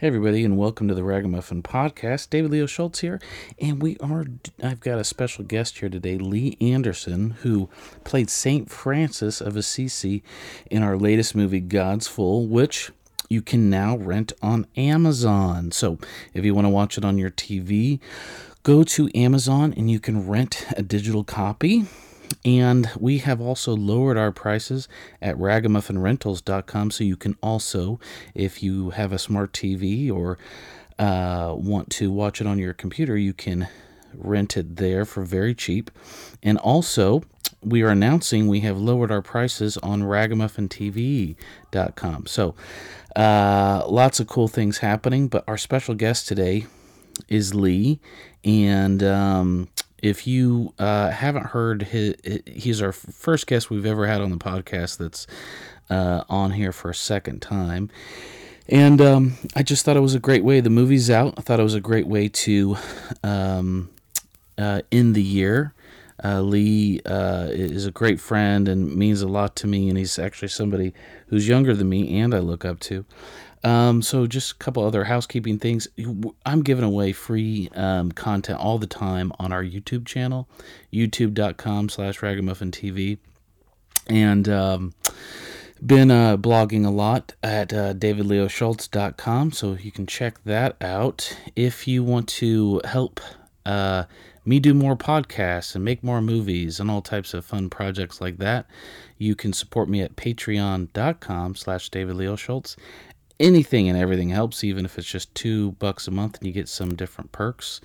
Hey everybody, and welcome to the Ragamuffin Podcast. David Leo Schultz here, and I've got a special guest here today, Lee Anderson, who played St. Francis of Assisi in our latest movie, God's Fool, which you can now rent on Amazon. So if you want to watch it on your TV, go to Amazon and you can rent a digital copy. And we have also lowered our prices at ragamuffinrentals.com, so you can also, if you have a smart TV or want to watch it on your computer, you can rent it there for very cheap. And also, we are announcing we have lowered our prices on ragamuffinTV.com. So, lots of cool things happening, but our special guest today is Lee, and if you haven't heard, he's our first guest we've ever had on the podcast that's on here for a second time. And I just thought it was a great way. The movie's out. I thought it was a great way to end the year. Lee is a great friend and means a lot to me, and he's actually somebody who's younger than me and I look up to. So just a couple other housekeeping things. I'm giving away free content all the time on our YouTube channel, youtube.com/RagamuffinTV. And been blogging a lot at davidleoschultz.com, so you can check that out. If you want to help me do more podcasts and make more movies and all types of fun projects like that, you can support me at patreon.com/davidleoschultz. Anything and everything helps, even if it's just $2 a month, and you get some different perks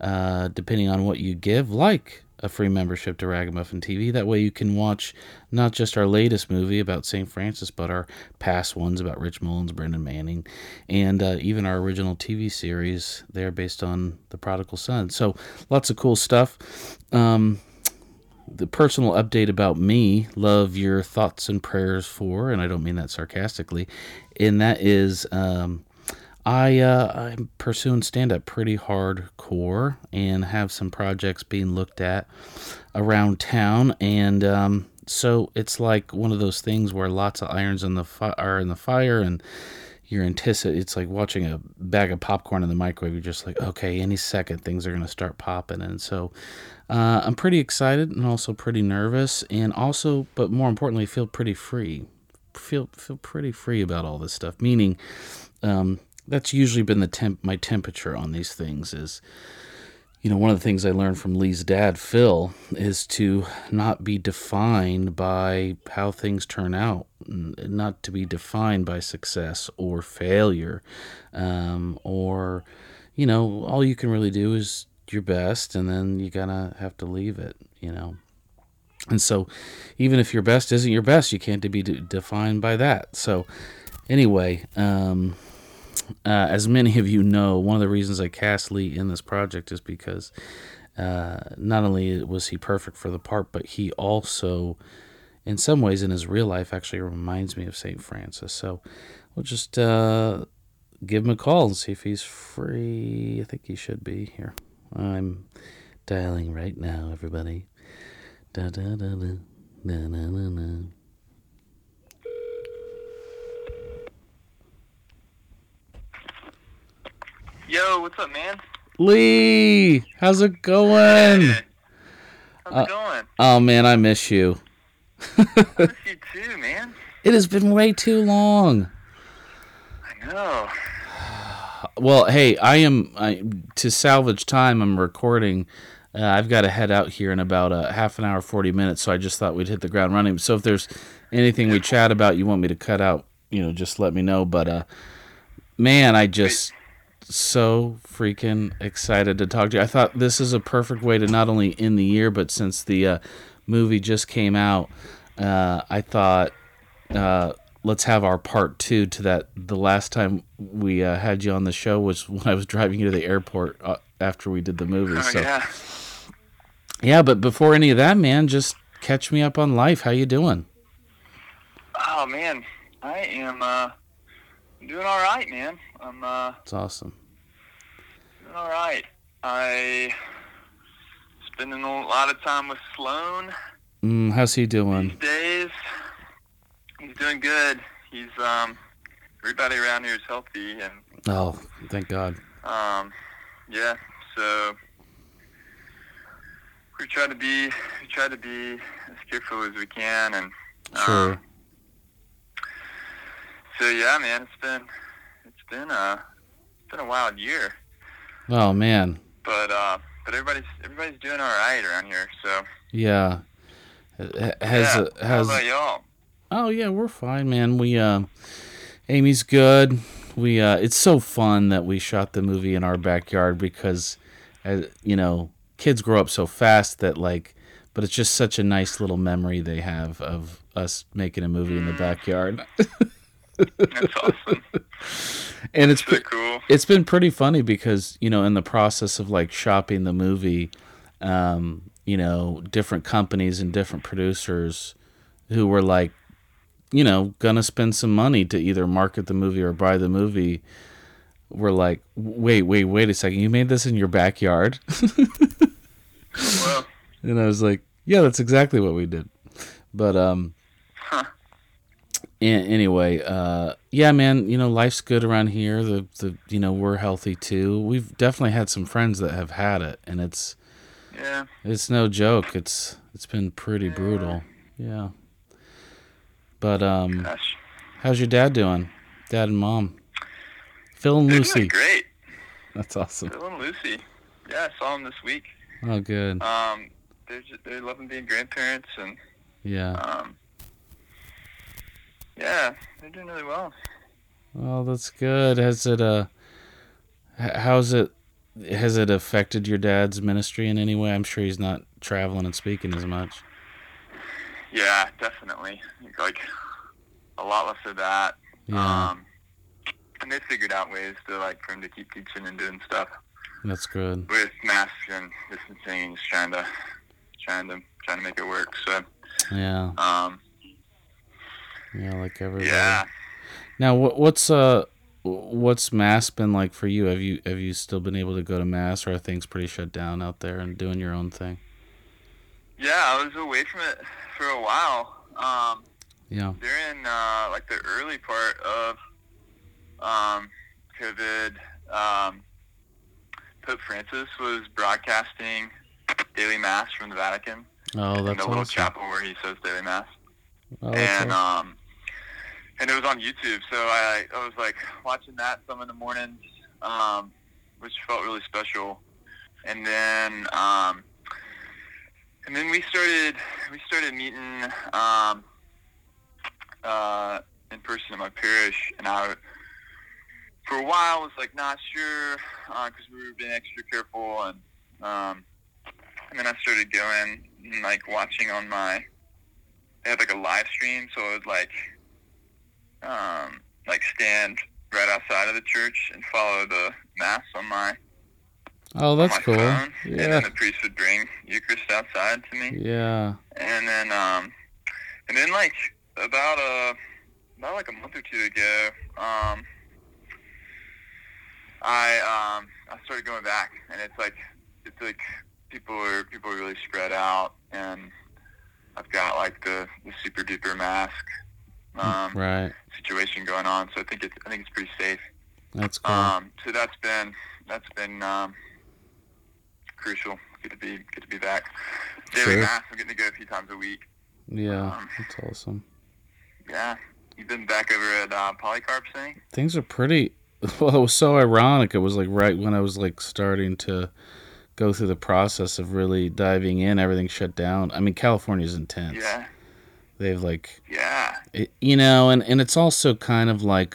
depending on what you give, like a free membership to Ragamuffin TV. That way you can watch not just our latest movie about St. Francis, but our past ones about Rich Mullins, Brendan Manning, and even our original TV series there based on The Prodigal Son. So lots of cool stuff. The personal update about me, love your thoughts and prayers for, and I don't mean that sarcastically, and that is I'm pursuing stand-up pretty hardcore and have some projects being looked at around town, and so it's like one of those things where lots of irons are in the fire, and you're anticipating, it's like watching a bag of popcorn in the microwave. You're just like, okay, any second things are going to start popping. And so I'm pretty excited and also pretty nervous, and also, but more importantly, feel pretty free. Feel pretty free about all this stuff. Meaning, that's usually been my temperature on these things is, you know, one of the things I learned from Lee's dad, Phil, is to not be defined by how things turn out, not to be defined by success or failure, or, you know, all you can really do is your best, and then you gotta have to leave it, you know. And so even if your best isn't your best, you can't be defined by that. So anyway, as many of you know, one of the reasons I cast Lee in this project is because not only was he perfect for the part, but he also, in some ways, in his real life, actually reminds me of St. Francis. So we'll just give him a call and see if he's free. I think he should be here. I'm dialing right now, everybody. Da da da da da da da da. Yo, what's up, man? Lee, how's it going? Hey. How's it going? Oh, man, I miss you. I miss you too, man. It has been way too long. I know. Well, hey, to salvage time, I'm recording. I've got to head out here in about a half an hour, 40 minutes, so I just thought we'd hit the ground running. So if there's anything we chat about you want me to cut out, you know, just let me know. But, man, I just... so freaking excited to talk to you. I thought this is a perfect way to not only end the year, but since the movie just came out, I thought let's have our part two to that. The last time we had you on the show was when I was driving you to the airport after we did the movie. So yeah, but before any of that, man, just catch me up on life. How you doing? Oh, man, I am doing all right, man. I'm it's awesome. Doing all right. I spending a lot of time with Sloan. How's he doing these days? He's doing good. He's everybody around here is healthy, and Oh, thank God. Yeah, so we try to be as careful as we can, and sure. So yeah, man, it's been a wild year. Oh man. But everybody's doing all right around here. So yeah, how about y'all? Oh yeah, we're fine, man. We Amy's good. We it's so fun that we shot the movie in our backyard because, you know, kids grow up so fast that like, but it's just such a nice little memory they have of us making a movie in the backyard. That's awesome. And it's so cool. It's been pretty funny because, you know, in the process of like shopping the movie, you know, different companies and different producers who were like, you know, gonna spend some money to either market the movie or buy the movie were like, wait a second, you made this in your backyard? Well, and I was like, yeah, that's exactly what we did. But anyway, yeah, man, you know, life's good around here. The you know, we're healthy too. We've definitely had some friends that have had it, and it's no joke. It's been pretty brutal. Yeah. But gosh. How's your dad doing? Dad and mom, Phil and Lucy. Doing great. That's awesome. Phil and Lucy. Yeah, I saw them this week. Oh, good. They're loving being grandparents, and yeah. Yeah, they're doing really well. Well, that's good. Has it affected your dad's ministry in any way? I'm sure he's not traveling and speaking as much. Yeah, definitely. Like a lot less of that. Yeah. And they figured out ways to like for him to keep teaching and doing stuff. That's good. With masks and distancing, and just trying to make it work. So yeah. Yeah, like everybody. Yeah. Now, what's mass been like for you? Have you still been able to go to mass, or are things pretty shut down out there and doing your own thing? Yeah, I was away from it for a while. Yeah. During like the early part of COVID, Pope Francis was broadcasting daily mass from the Vatican. Oh, that's in the little chapel where he says daily mass. Oh, and awesome. And it was on YouTube, so I was like watching that some in the mornings, which felt really special. And then we started meeting in person at my parish, and I for a while was like not sure because we were being extra careful, and then I started going and like watching on my. They had like a live stream, so I would like stand right outside of the church and follow the mass on my. Oh, that's cool. Phone. Yeah. And then the priest would bring Eucharist outside to me. Yeah. And then like about like a month or two ago, I started going back, and it's like people are really spread out, and. I've got like the super duper mask situation going on, so I think it's pretty safe. That's cool. So that's been crucial. Good to be back. Daily sure. Mask. I'm getting to go a few times a week. Yeah, that's awesome. Yeah, you've been back over at Polycarp's thing. Things are pretty. Well, it was so ironic. It was like right when I was like starting to. Go through the process of really diving in, everything shut down. I mean, California's intense. Yeah. They've like... Yeah. It, you know, and it's also kind of like...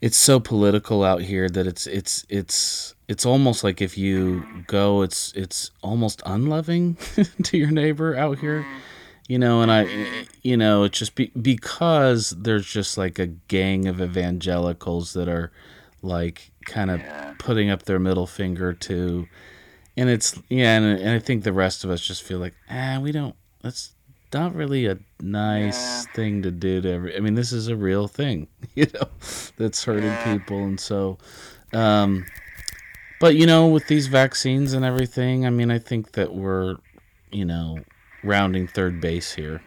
it's so political out here that it's almost like if you go, it's almost unloving to your neighbor out here. You know, and I... You know, it's just because there's just like a gang of evangelicals that are like... kind of yeah. putting up their middle finger to, and it's yeah, and I think the rest of us just feel like we don't. That's not really a nice yeah. thing to do to every. I mean, this is a real thing, you know, that's hurting yeah. people, and so, but you know, with these vaccines and everything, I mean, I think that we're, you know, rounding third base here,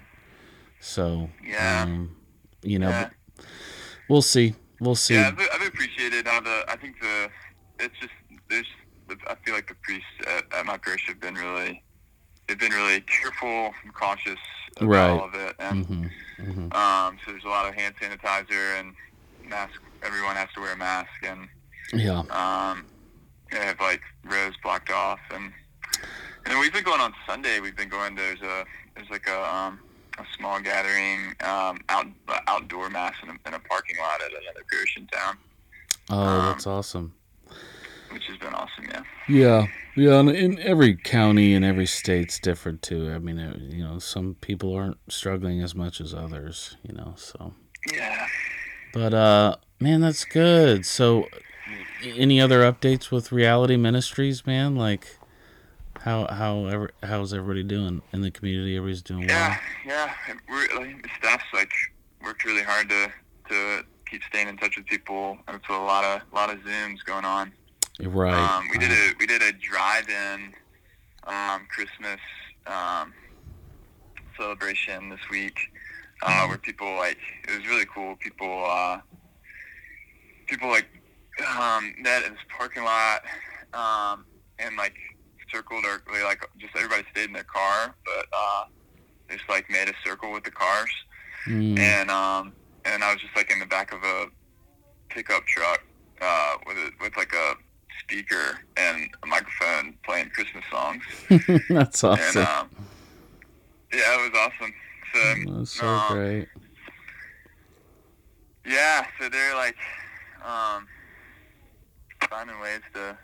so yeah, you know, yeah. We'll see. Yeah, it's just there's. I feel like the priests at my parish have been really. They've been really careful and cautious about all of it, and so there's a lot of hand sanitizer and mask. Everyone has to wear a mask, and they have like rows blocked off, and we've been going on Sunday. We've been going. There's a small gathering outdoor mass in a parking lot at another parish in town. Oh, that's awesome. Which has been awesome, yeah. And in every county and every state's different too. I mean, some people aren't struggling as much as others, So yeah. But man, that's good. So, any other updates with Reality Ministries, man? Like, how's everybody doing in the community? Everybody's doing well. Yeah, the staff's worked really hard to keep staying in touch with people, and so a lot of Zooms going on. Right. We did a drive-in Christmas celebration this week where people it was really cool. People met in this parking lot and circled or just everybody stayed in their car, but just made a circle with the cars and I was just in the back of a pickup truck with a speaker and a microphone playing Christmas songs. That's awesome. And, yeah, it was awesome. So, that's so great. Yeah, so they're finding ways to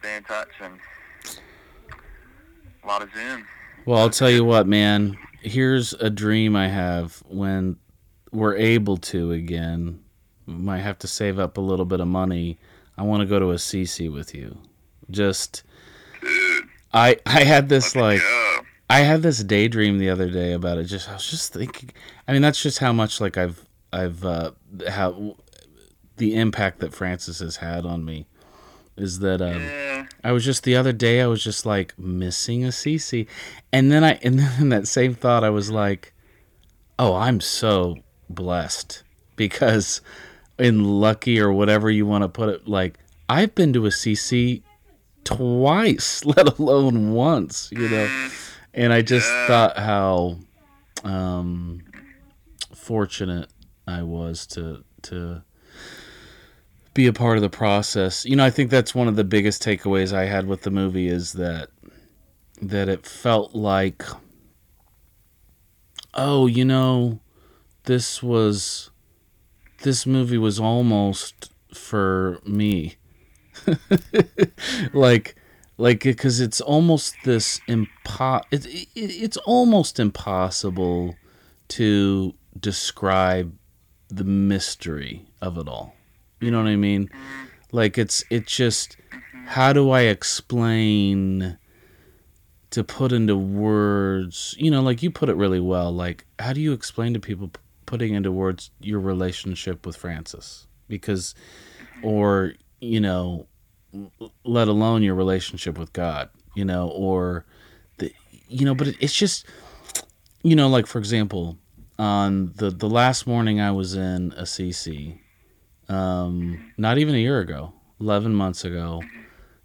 stay in touch, and a lot of Zoom. Well, I'll tell you what, man. Here's a dream I have when we're able to again. We might have to save up a little bit of money. I want to go to Assisi with you. Dude, I had this daydream the other day about it. I was just thinking. I mean, that's just how much how the impact that Francis has had on me is that I was just the other day I was just missing Assisi, and then in that same thought I was oh, I'm so blessed because. In lucky or whatever you want to put it, I've been to Assisi twice, let alone once, and I just thought how fortunate I was to be a part of the process. I think that's one of the biggest takeaways I had with the movie is that it felt like, oh, this movie was almost for me. Because it's almost it's almost impossible to describe the mystery of it all. You know what I mean? It's just, how do I explain to put into words, you put it really well, how do you explain to people putting into words your relationship with Francis, because, or, let alone your relationship with God, or but it's just, for example, on the last morning I was in Assisi, not even a year ago, 11 months ago,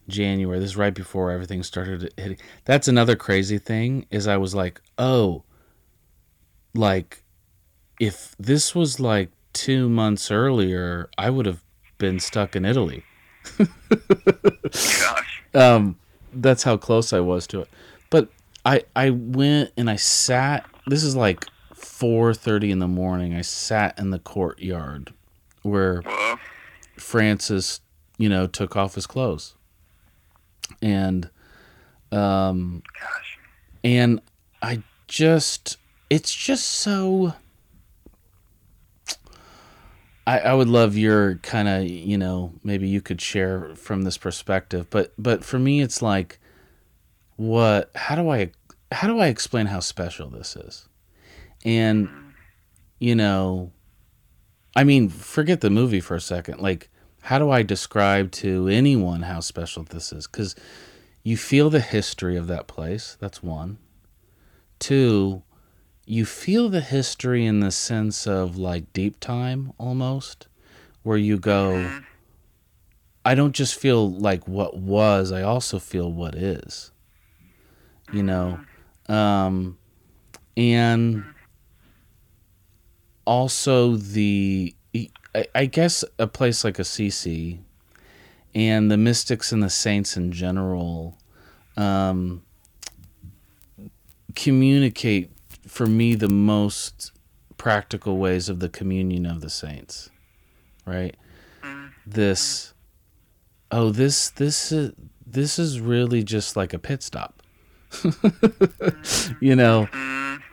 January, this is right before everything started hitting. That's another crazy thing is I was if this was 2 months earlier, I would have been stuck in Italy. Gosh. That's how close I was to it. But I went and I sat. This is 4:30 in the morning. I sat in the courtyard where Francis, took off his clothes. And, gosh. And I just, it's just so. I would love your kind of, maybe you could share from this perspective, but for me, it's how do I explain how special this is? And, I mean, forget the movie for a second. How do I describe to anyone how special this is? 'Cause you feel the history of that place. That's one. Two, you feel the history in the sense of deep time almost, where you go, I don't just feel like what was, I also feel what is, you know? And also I guess a place like Assisi and the mystics and the saints in general, communicate for me the most practical ways of the communion of the saints, right? This is really just like a pit stop, you know?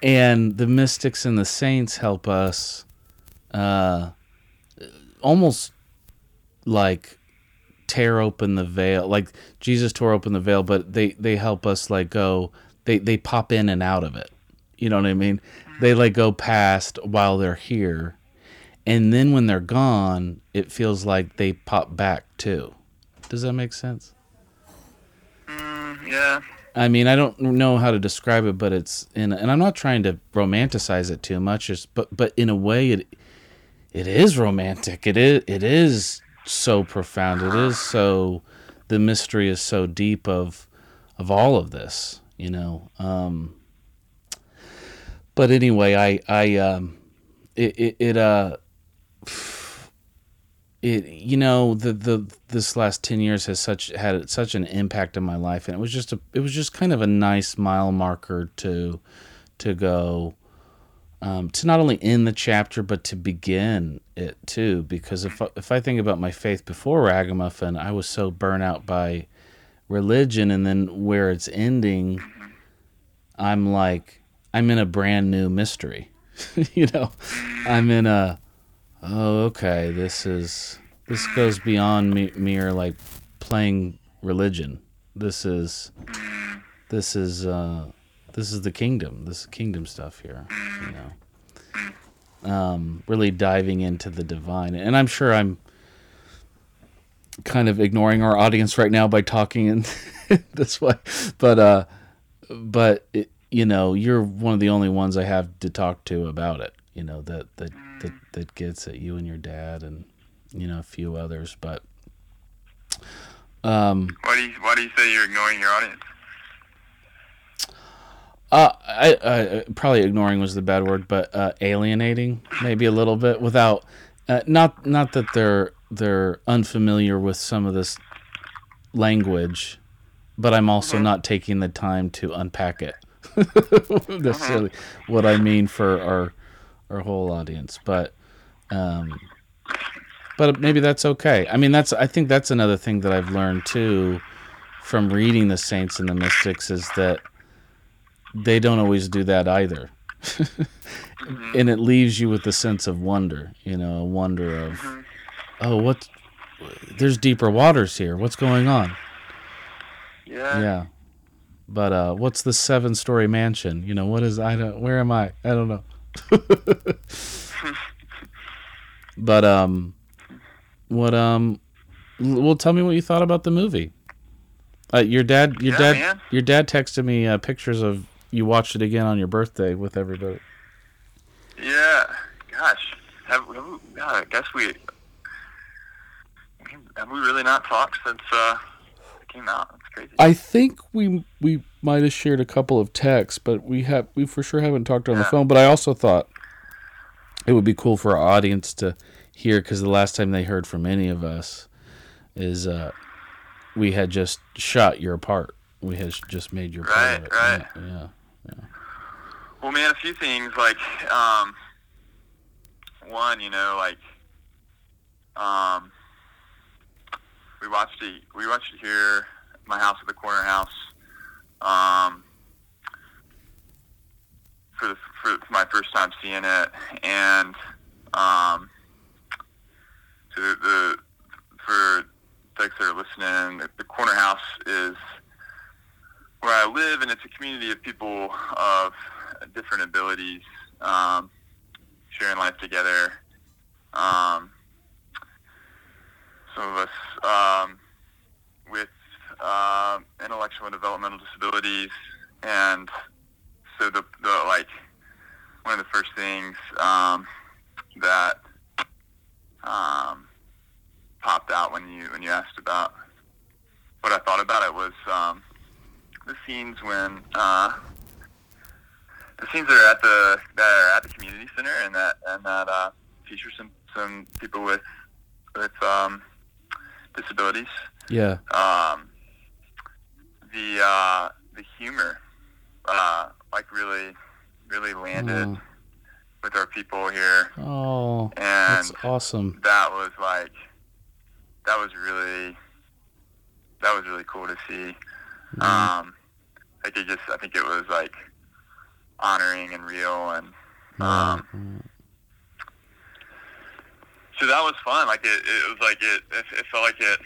And the mystics and the saints help us, almost like tear open the veil, like Jesus tore open the veil, but they help us like go, they pop in and out of it. You know what I mean? They like go past while they're here. And then when they're gone, it feels like they pop back too. Does that make sense? Yeah. I mean, I don't know how to describe it, but it's in, and I'm not trying to romanticize it too much, but in a way it is romantic. It is so profound. It is so, the mystery is so deep of all of this, you know? But anyway, this last 10 years has had such an impact on my life, and it was just kind of a nice mile marker to go, to not only end the chapter, but to begin it too. Because if I think about my faith before Ragamuffin, I was so burnt out by religion, and then where it's ending, I'm like, I'm in a brand new mystery, you know, I'm in a, oh, okay, this goes beyond mere like playing religion. This is the kingdom. This is kingdom stuff here, you know. Really diving into the divine. And I'm sure I'm kind of ignoring our audience right now by talking in this way. But it, you know, you're one of the only ones I have to talk to about it, you know, that gets at you and your dad and, you know, a few others. But why do you say you're ignoring your audience? I probably ignoring was the bad word, but alienating maybe a little bit, without not that they're unfamiliar with some of this language, but I'm also not taking the time to unpack it necessarily what I mean for our whole audience, but maybe that's okay. I mean, I think that's another thing that I've learned too from reading the saints and the mystics, is that they don't always do that either. And it leaves you with a sense of wonder, you know, a wonder of, oh, there's deeper waters here. What's going on? Yeah. Yeah. But what's the 7-story mansion? You know, what is, where am I? I don't know. But, well, tell me what you thought about the movie. Your dad texted me pictures of you watched it again on your birthday with everybody. Yeah, gosh, I guess have we really not talked since it came out? It's crazy. I think we might have shared a couple of texts, but we for sure haven't talked on the phone. But I also thought it would be cool for our audience to hear, because the last time they heard from any of us is. We had just shot your part. We had just made your part. Right. Yeah. Well, man, a few things. Like, one, you know, like, we watched it here at my house, at the Corner House, for my first time seeing it, and for folks that are listening, the Corner House is where I live, and it's a community of people of different abilities, sharing life together. Some of us with intellectual and developmental disabilities, and so the like one of the first things that popped out when you asked about what I thought about it was the scenes that are at the community center and that feature some people with disabilities. Yeah. The humor really landed with our people here. Oh, and that's awesome. That was really cool to see. Yeah. I think it was like honoring and real, and so that was fun. Like it felt like it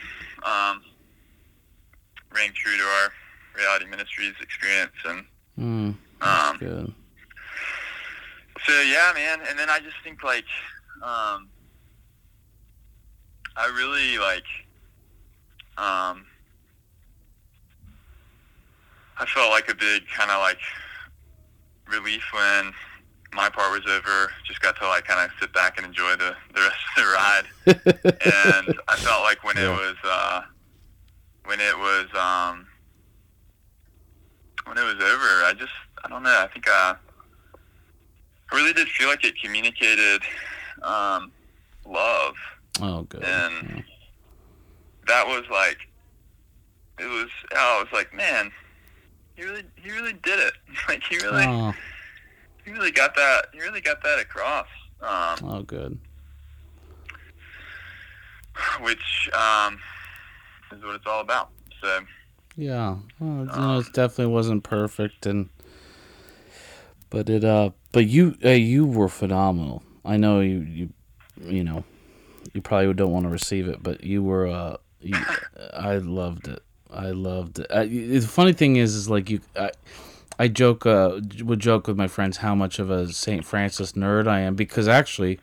rang true to our Reality Ministries experience, and good. So yeah, man. And then I just think like I really like I felt like a big kind of like relief when my part was over. Just got to like kind of sit back and enjoy the rest of the ride. And I felt like when it was over, I really did feel like it communicated love. Oh, good. And that was like, I was like, man, he really did it. Like he really got that across. Good. Which is what it's all about. So. Yeah, it definitely wasn't perfect, but you were phenomenal. I know you you probably don't want to receive it, but you were. I loved it. The funny thing is like I would joke with my friends how much of a St. Francis nerd I am, because actually,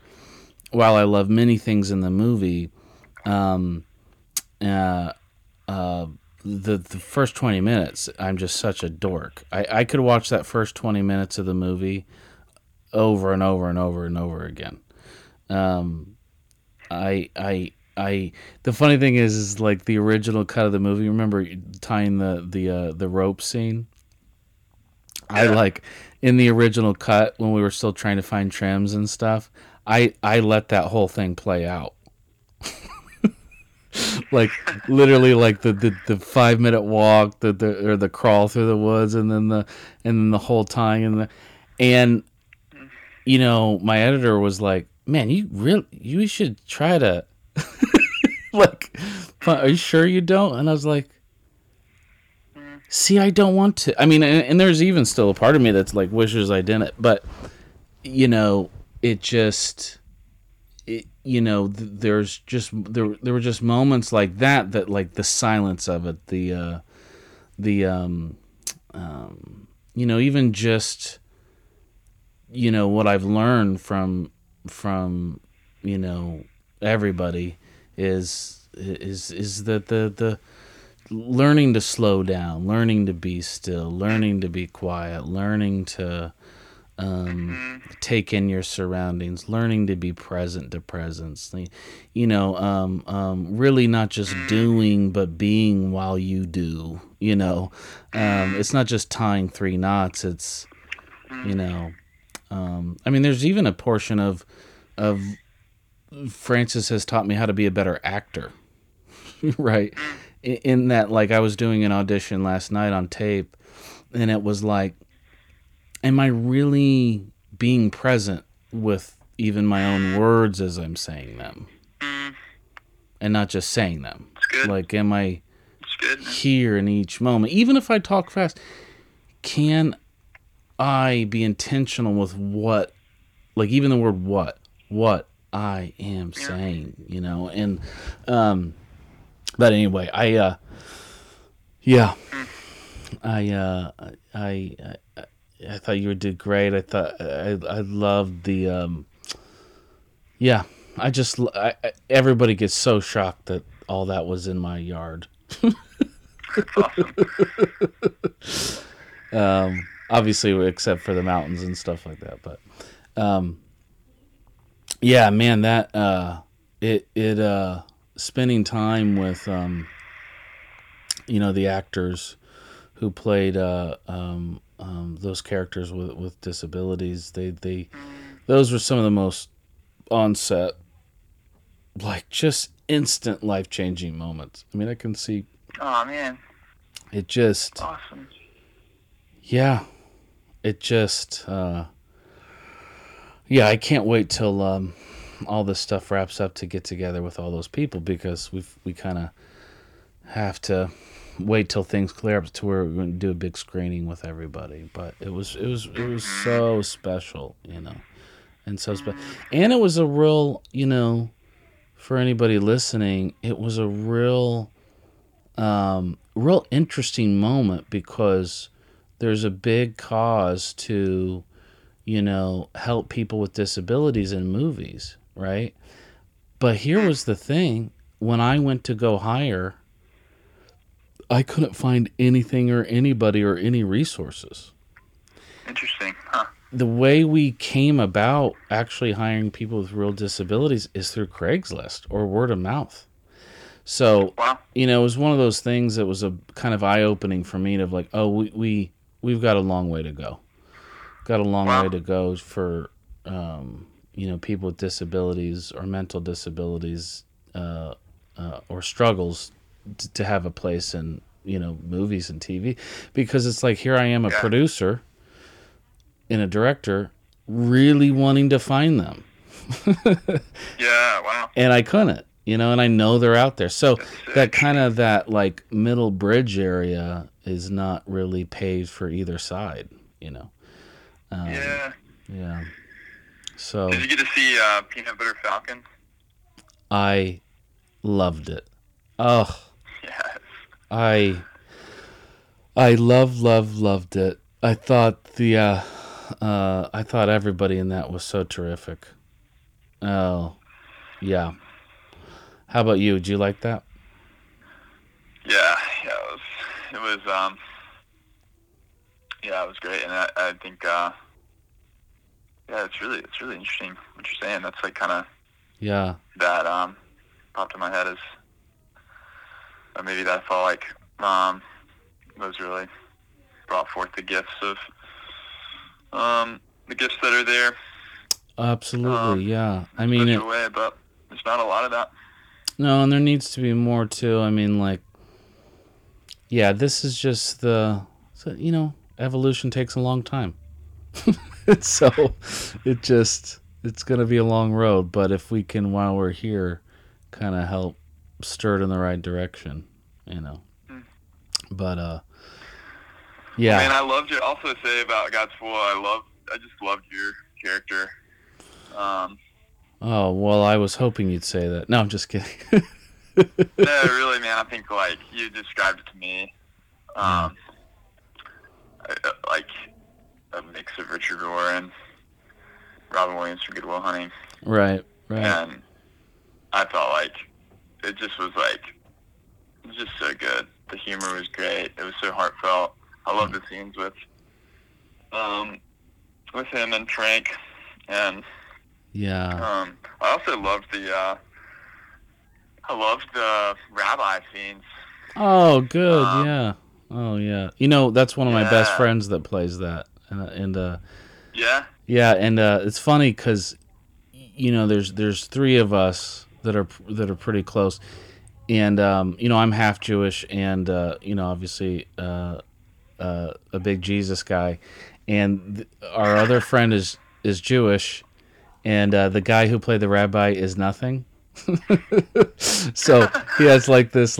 while I love many things in the movie, the first 20 minutes, I'm just such a dork. I could watch that first 20 minutes of the movie over and over and over and over again. The funny thing is like the original cut of the movie, remember tying the rope scene? Yeah. In the original cut, when we were still trying to find trims and stuff, I let that whole thing play out. Like literally like the 5-minute walk, the crawl through the woods, and then the whole tying and you know, my editor was like, man, you should try to like, are you sure you don't? And I was like, see, I don't want to. I mean, and there's even still a part of me that's like wishes I didn't, but you know, it just, you know, there were just moments like that like the silence of it, you know, even just, you know, what I've learned from you know, everybody is that the learning to slow down, learning to be still, learning to be quiet, learning to take in your surroundings, learning to be present to presence, you know, really not just doing, but being while you do, you know, it's not just tying 3 knots. It's, you know, I mean, there's even a portion of Francis has taught me how to be a better actor, right? In that, like, I was doing an audition last night on tape, and it was like, am I really being present with even my own words as I'm saying them? And not just saying them. Like, am I here in each moment? Even if I talk fast, can I be intentional with what, like even the word what I am saying, you know? And, but anyway, I thought you did great. I thought I loved the, everybody gets so shocked that all that was in my yard. Awesome. Obviously, except for the mountains and stuff like that. But, yeah, man, that, spending time with, the actors who played those characters with disabilities. Those were some of the most on-set, like, just instant life-changing moments. I mean, I can see. Oh man, it just awesome. Yeah, it just. Yeah, I can't wait till all this stuff wraps up to get together with all those people, because we kind of have to wait till things clear up to where we're going to do a big screening with everybody. But it was so special, and so special, and it was a real, for anybody listening, it was a real, real interesting moment, because there's a big cause to. Help people with disabilities in movies, right? But here was the thing. When I went to go hire, I couldn't find anything or anybody or any resources. Interesting, huh? The way we came about actually hiring people with real disabilities is through Craigslist or word of mouth. So, wow. It was one of those things that was a kind of eye-opening for me, of like, oh, we've got a long way to go. Got a long way to go for, people with disabilities or mental disabilities or struggles to have a place in, movies and TV. Because it's like, here I am, a producer and a director, really wanting to find them. Yeah, wow. And I couldn't, and I know they're out there. So that kind of middle bridge area is not really paved for either side, Yeah. So. Did you get to see Peanut Butter Falcon? I loved it. Oh. Yes. I loved it. I thought the everybody in that was so terrific. Oh, yeah. How about you? Did you like that? Yeah. It was. Yeah, it was great, and I think, it's really interesting what you're saying. That's that popped in my head is, or maybe that felt like those really brought forth the gifts of the gifts that are there. Absolutely, yeah. I mean, but there's not a lot of that. No, and there needs to be more too. I mean, this is just evolution takes a long time. So it's going to be a long road, but if we can, while we're here, kind of help stir it in the right direction, But, yeah. And I loved your, also say about God's Fool, I just loved your character. Oh, well, I was hoping you'd say that. No, I'm just kidding. No, really, man, I think, you described it to me. Like a mix of Richard Gere and Robin Williams from Good Will Hunting. Right. And I felt it just was it was just so good. The humor was great. It was so heartfelt. I loved the scenes with him and Frank. And yeah. I also loved the rabbi scenes. Oh, good. Yeah. Oh yeah, that's one of my best friends that plays that, and it's funny because, there's three of us that are pretty close, and I'm half Jewish and obviously a big Jesus guy, and our other friend is Jewish, and the guy who played the rabbi is nothing, so he has this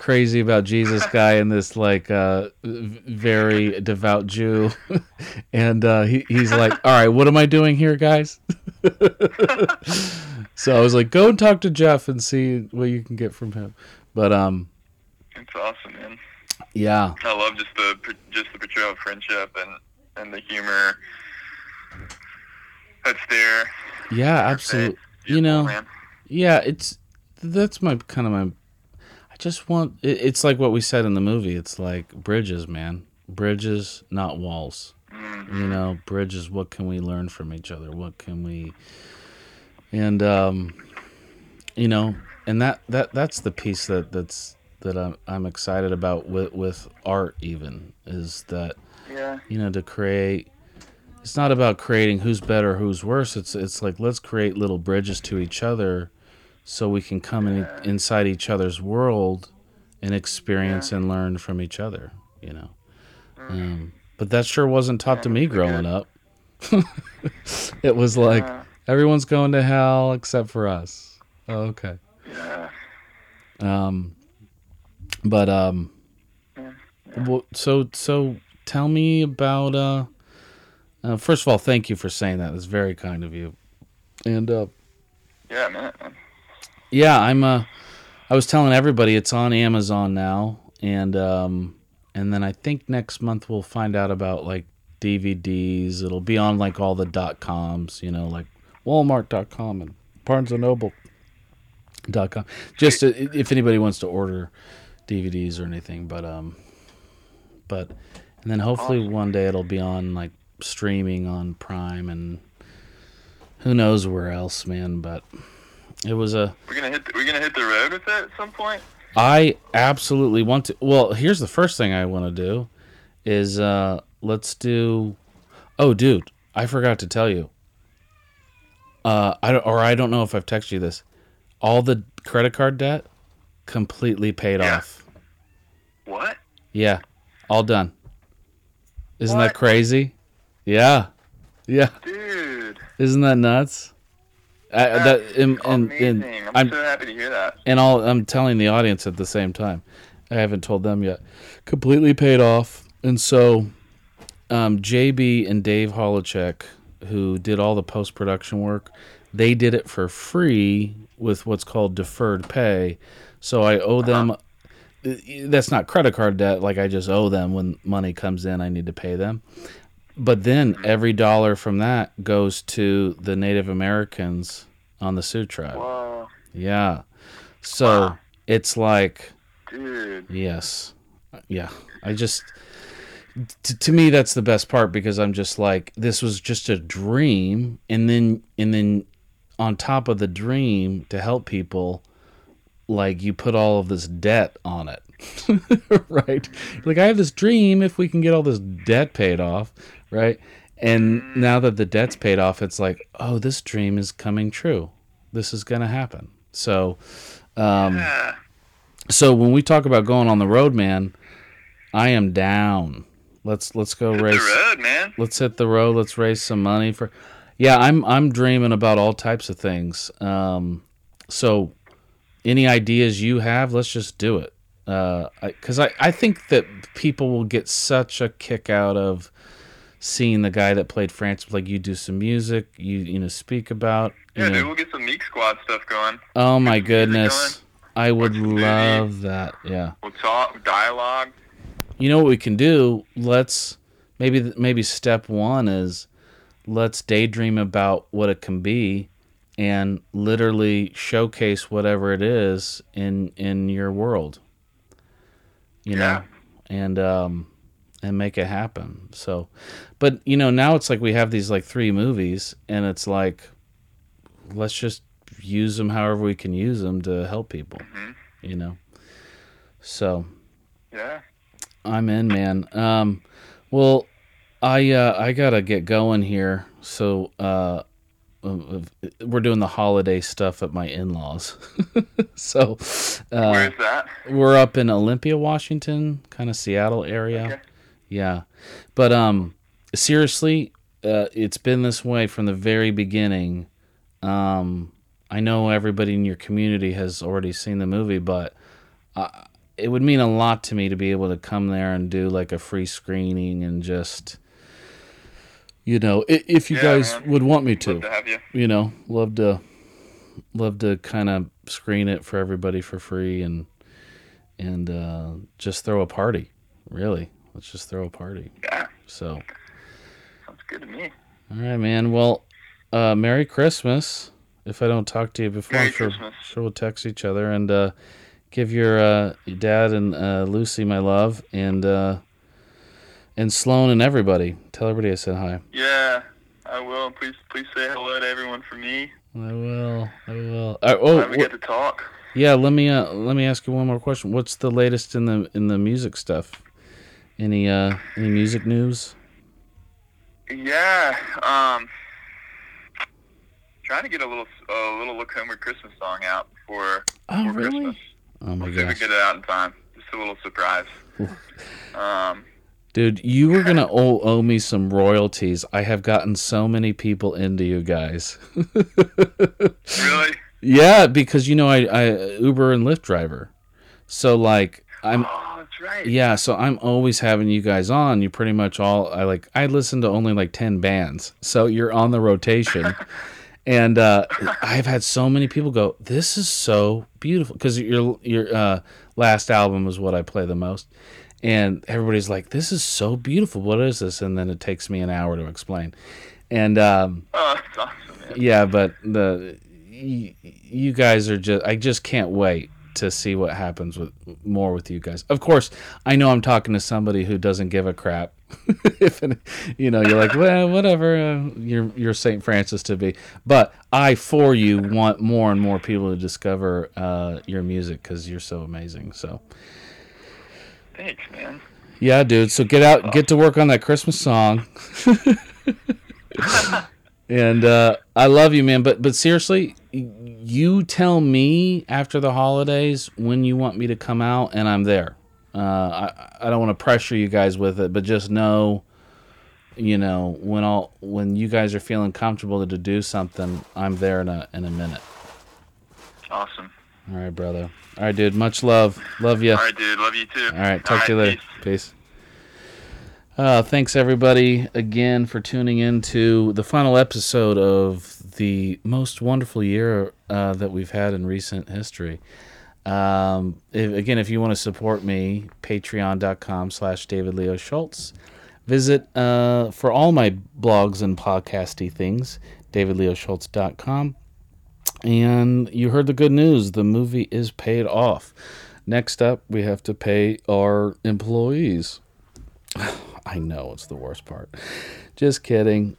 crazy about Jesus guy and this very devout Jew, and he's like, all right, what am I doing here, guys? So I was like, go and talk to Jeff and see what you can get from him. But it's awesome, man. Yeah, I love just the portrayal of friendship and the humor that's there. Yeah, absolutely. Man. Yeah, that's my kind of my. Just want it's like what we said in the movie. It's like bridges, man. Bridges, not walls. Mm-hmm. Bridges. What can we learn from each other? What can we? And And that's the piece that I'm excited about with art, even, is that, you know, to create. It's not about creating who's better, who's worse. It's like, let's create little bridges to each other, so we can come inside each other's world and experience and learn from each other. You know, but that sure wasn't taught to me growing up. It was like everyone's going to hell except for us. Oh, okay. Yeah. Well, so tell me about first of all, thank you for saying that. That's very kind of you. And I was telling everybody it's on Amazon now, and then I think next month we'll find out about like DVDs. It'll be on like all the .coms, you know, like Walmart.com and BarnesandNoble.com. Just to, if anybody wants to order DVDs or anything, but and then hopefully one day it'll be on like streaming on Prime and who knows where else, man. But it was we're gonna hit the road with it at some point. I absolutely want to. Well, here's the first thing I want to do is let's do. Oh, dude, I forgot to tell you. I don't know if I've texted you this. All the credit card debt completely paid off. What? Yeah, all done. Isn't that crazy? Yeah, yeah. Dude, isn't that nuts? Amazing. I'm so happy to hear that. And I'm telling the audience at the same time. I haven't told them yet. Completely paid off, and so JB and Dave Holacek, who did all the post production work, they did it for free with what's called deferred pay. So I owe them. That's not credit card debt. Like I just owe them when money comes in. I need to pay them. But then every dollar from that goes to the Native Americans on the Sioux tribe. Whoa. Yeah. So it's like, dude. Yes. Yeah. I just, to me, that's the best part, because I'm just like, this was just a dream. And then on top of the dream to help people, like you put all of this debt on it. Right? Like I have this dream, if we can get all this debt paid off, right? And now that the debt's paid off, it's like, oh, this dream is coming true. This is going to happen. So so when we talk about going on the road, man, I am down. Let's go hit race the road, man. Let's hit the road. Let's raise some money for. Yeah, I'm dreaming about all types of things. So any ideas you have, let's just do it. Because I think that people will get such a kick out of seeing the guy that played Francis. Like, you do some music, you know, speak about. Yeah, dude, we'll get some Meek Squad stuff going. Oh, my goodness. I would love that, yeah. We'll talk, dialogue. You know what we can do? Let's, maybe step one is let's daydream about what it can be and literally showcase whatever it is in your world. You know, and make it happen. So, but you know, now it's like we have these like three movies, and it's like, let's just use them however we can use them to help people. Mm-hmm. You know, so I'm in, man. Well, I gotta get going here. So we're doing the holiday stuff at my in-laws. So where's that? We're up in Olympia, Washington, kind of Seattle area. Okay. Yeah. But seriously, it's been this way from the very beginning. I know everybody in your community has already seen the movie, but it would mean a lot to me to be able to come there and do like a free screening and just, you know, if you guys would want me to, love to have you. You know, love to kind of screen it for everybody for free and just throw a party. Really, let's just throw a party. Yeah. So sounds good to me. All right, man. Well, Merry Christmas. If I don't talk to you before, I'm sure we'll text each other, and give your dad and Lucy my love, and Sloan and everybody. Tell everybody I said hi. Yeah, I will. Please say hello to everyone for me. I will. Glad we get to talk. Yeah, let me ask you one more question. What's the latest in the music stuff? Any music news? Yeah, trying to get a little Lacombe Christmas song out before really? Christmas. Oh my gosh! We'll get it out in time. Just a little surprise. Dude, you were gonna owe me some royalties. I have gotten so many people into you guys. Really? Yeah, because I Uber and Lyft driver, so like I'm. Oh, that's right. Yeah, so I'm always having you guys on. You pretty much all I listen to only like 10 bands, so you're on the rotation. And I've had so many people go, this is so beautiful, because your last album is what I play the most. And everybody's like, this is so beautiful. What is this? And then it takes me an hour to explain. And that's awesome, man. Yeah, but you guys are just, I just can't wait to see what happens with you guys. Of course, I know I'm talking to somebody who doesn't give a crap. If you're like, well, whatever, you're St. Francis to be. But I, for you, want more and more people to discover your music because you're so amazing. So. Thanks, man. Yeah, dude. So get out, get to work on that Christmas song. And I love you, man. But seriously, you tell me after the holidays when you want me to come out, and I'm there. I don't want to pressure you guys with it, but just know, when you guys are feeling comfortable to do something, I'm there in a minute. Awesome. All right, brother. All right, dude. Much love. Love you. All right, dude. Love you too. All right. Talk to you later. Peace. Thanks, everybody, again for tuning in to the final episode of the most wonderful year that we've had in recent history. If you want to support me, patreon.com/David Leo Schultz. Visit for all my blogs and podcasty things, davidleoschultz.com. And you heard the good news. The movie is paid off. Next up, we have to pay our employees. I know, it's the worst part. Just kidding.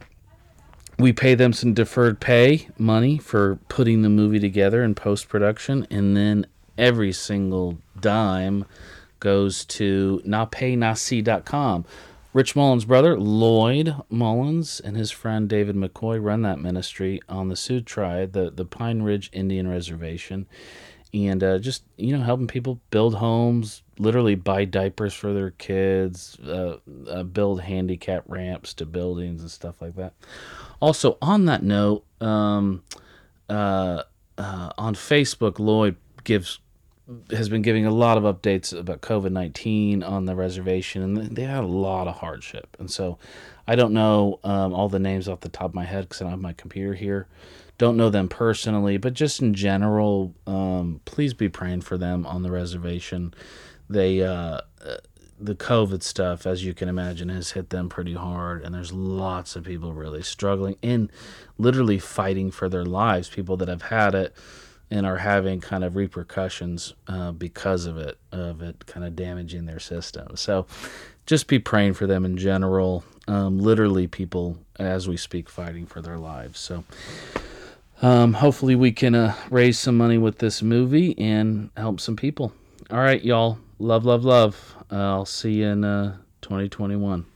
We pay them some deferred pay money for putting the movie together in post-production, and then every single dime goes to napenasi.com. Rich Mullins' brother, Lloyd Mullins, and his friend David McCoy run that ministry on the Sioux tribe, the Pine Ridge Indian Reservation, and helping people build homes, literally buy diapers for their kids, build handicap ramps to buildings and stuff like that. Also, on that note, on Facebook, Lloyd has been giving a lot of updates about COVID-19 on the reservation, and they had a lot of hardship. And so I don't know all the names off the top of my head because I don't have my computer here. Don't know them personally, but just in general, please be praying for them on the reservation. They the COVID stuff, as you can imagine, has hit them pretty hard, and there's lots of people really struggling and literally fighting for their lives, people that have had it and are having kind of repercussions because of it kind of damaging their system. So just be praying for them in general. Literally people, as we speak, fighting for their lives. So hopefully we can raise some money with this movie and help some people. All right, y'all. Love, love, love. I'll see you in 2021.